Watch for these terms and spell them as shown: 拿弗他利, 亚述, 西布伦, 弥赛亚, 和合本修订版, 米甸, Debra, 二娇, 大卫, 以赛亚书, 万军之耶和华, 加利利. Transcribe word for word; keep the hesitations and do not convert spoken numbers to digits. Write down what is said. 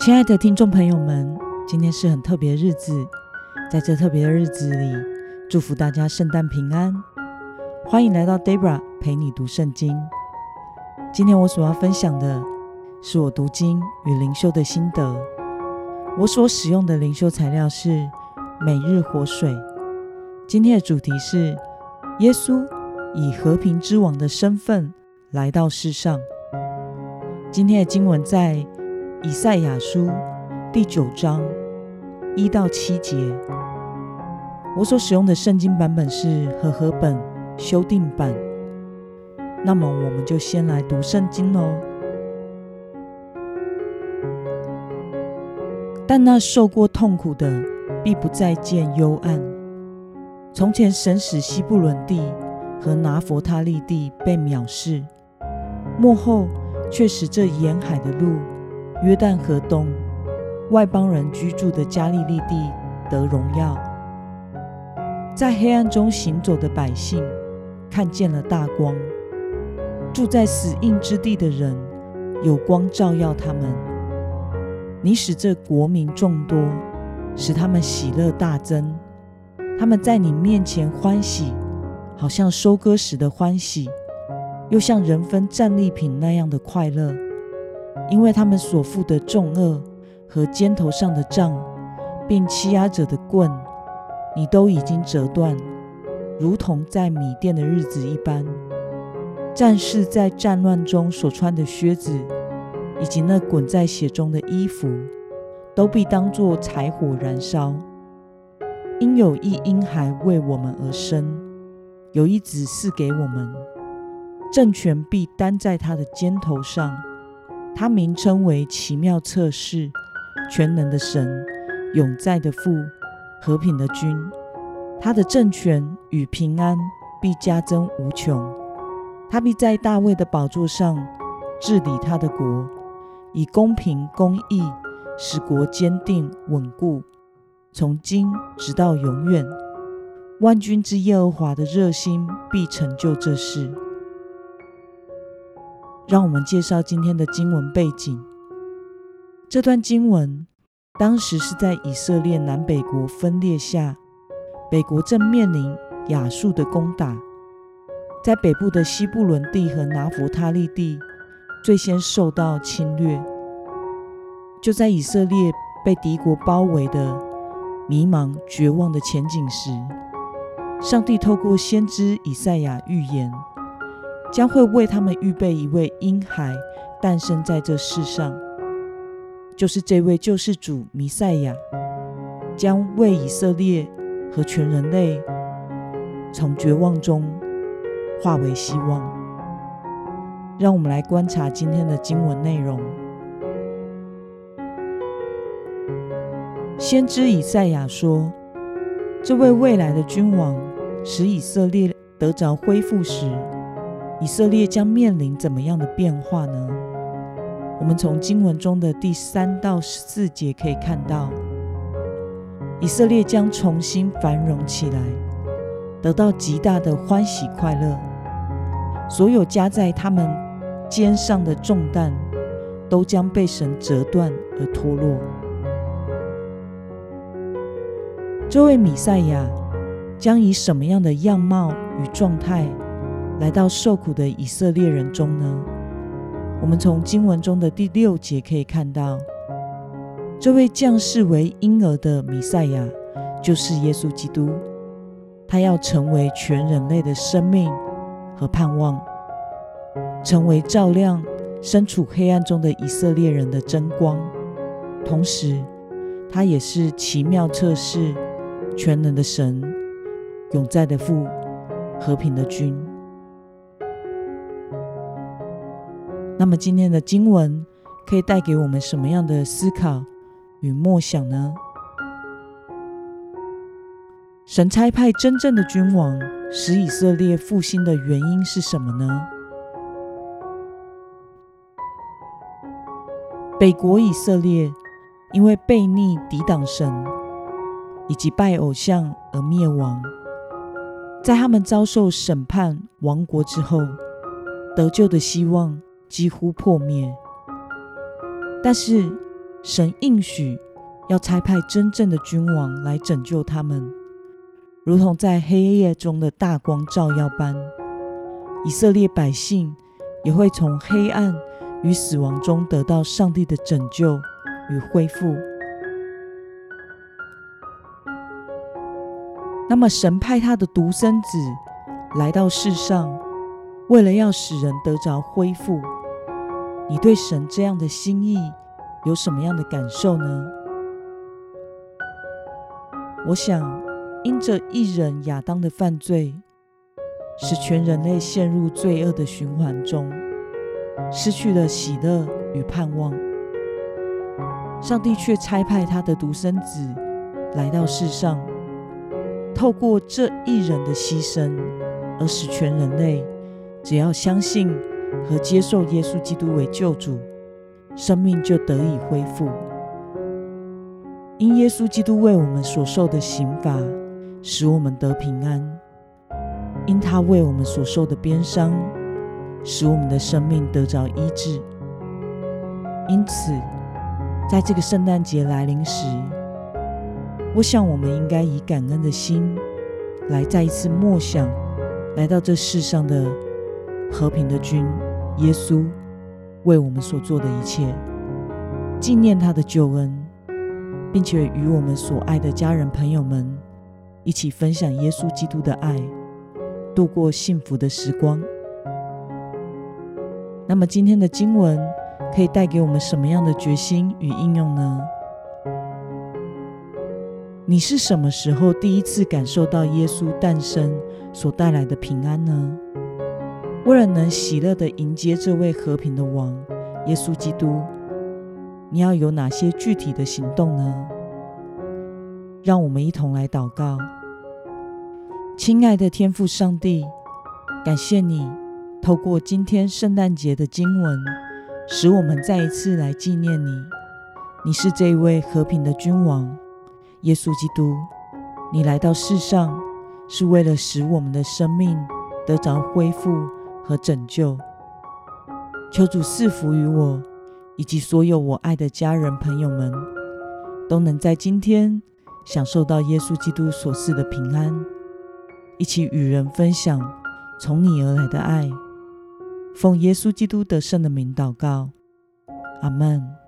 亲爱的听众朋友们，今天是很特别的日子，在这特别的日子里，祝福大家圣诞平安。欢迎来到 Debra 陪你读圣经。今天我所要分享的是我读经与灵修的心得。我所使用的灵修材料是每日活水。今天的主题是耶稣以和平之王的身份来到世上。今天的经文在以赛亚书第九章一到七节。我所使用的圣经版本是和合本修订版。那么我们就先来读圣经喽。但那受过痛苦的必不再见幽暗。从前神使西布伦地和拿弗他利地被藐视，末后却使这沿海的路、约旦河东外邦人居住的加利利地得荣耀。在黑暗中行走的百姓看见了大光，住在死荫之地的人有光照耀他们。你使这国民众多，使他们喜乐大增，他们在你面前欢喜，好像收割时的欢喜，又像人分战利品那样的快乐。因为他们所负的重轭和肩头上的杖，并欺压者的棍，你都已经折断，如同在米甸的日子一般。战士在战乱中所穿的靴子，以及那滚在血中的衣服，都必当作柴火燃烧。因有一婴孩为我们而生，有一子赐给我们，政权必担在他的肩头上。他名称为奇妙策士、全能的神、永在的父、和平的君。他的政权与平安必加增无穷。他必在大卫的宝座上治理他的国，以公平公义使国坚定稳固，从今直到永远。万军之耶和华的热心必成就这事。让我们介绍今天的经文背景。这段经文当时是在以色列南北国分裂下，北国正面临亚述的攻打。在北部的西布伦地和拿弗他利地最先受到侵略。就在以色列被敌国包围的迷茫绝望的前景时，上帝透过先知以赛亚预言，将会为他们预备一位婴孩诞生在这世上，就是这位救世主弥赛亚，将为以色列和全人类从绝望中化为希望。让我们来观察今天的经文内容。先知以赛亚说，这位未来的君王使以色列得着恢复时，以色列将面临怎么样的变化呢？我们从经文中的第三到十四节可以看到，以色列将重新繁荣起来，得到极大的欢喜快乐。所有加在他们肩上的重担，都将被神折断而脱落。这位弥赛亚将以什么样的样貌与状态来到受苦的以色列人中呢？我们从经文中的第六节可以看到，这位降世为婴儿的弥赛亚就是耶稣基督，他要成为全人类的生命和盼望，成为照亮身处黑暗中的以色列人的真光。同时他也是奇妙策士、全能的神、永在的父、和平的君。那么今天的经文可以带给我们什么样的思考与默想呢？神差派真正的君王使以色列复兴的原因是什么呢？北国以色列因为悖逆抵挡神以及拜偶像而灭亡，在他们遭受审判亡国之后，得救的希望几乎破灭。但是神应许要差派真正的君王来拯救他们，如同在黑夜中的大光照耀般，以色列百姓也会从黑暗与死亡中得到上帝的拯救与恢复。那么神派他的独生子来到世上，为了要使人得着恢复，你对神这样的心意有什么样的感受呢？我想，因着一人亚当的犯罪，使全人类陷入罪恶的循环中，失去了喜乐与盼望。上帝却差派他的独生子来到世上，透过这一人的牺牲，而使全人类只要相信和接受耶稣基督为救主，生命就得以恢复。因耶稣基督为我们所受的刑罚，使我们得平安；因他为我们所受的鞭伤，使我们的生命得着医治。因此，在这个圣诞节来临时，我想我们应该以感恩的心来再一次默想来到这世上的和平的君耶稣为我们所做的一切，纪念他的救恩，并且与我们所爱的家人朋友们一起分享耶稣基督的爱，度过幸福的时光。那么今天的经文可以带给我们什么样的决心与应用呢？你是什么时候第一次感受到耶稣诞生所带来的平安呢？为了能喜乐地迎接这位和平的王耶稣基督，你要有哪些具体的行动呢？让我们一同来祷告。亲爱的天父上帝，感谢你透过今天圣诞节的经文，使我们再一次来纪念你。你是这一位和平的君王耶稣基督，你来到世上是为了使我们的生命得着恢复和拯救。求主赐福于我以及所有我爱的家人朋友们，都能在今天享受到耶稣基督所赐的平安，一起与人分享从你而来的爱。奉耶稣基督得胜的名祷告，阿们。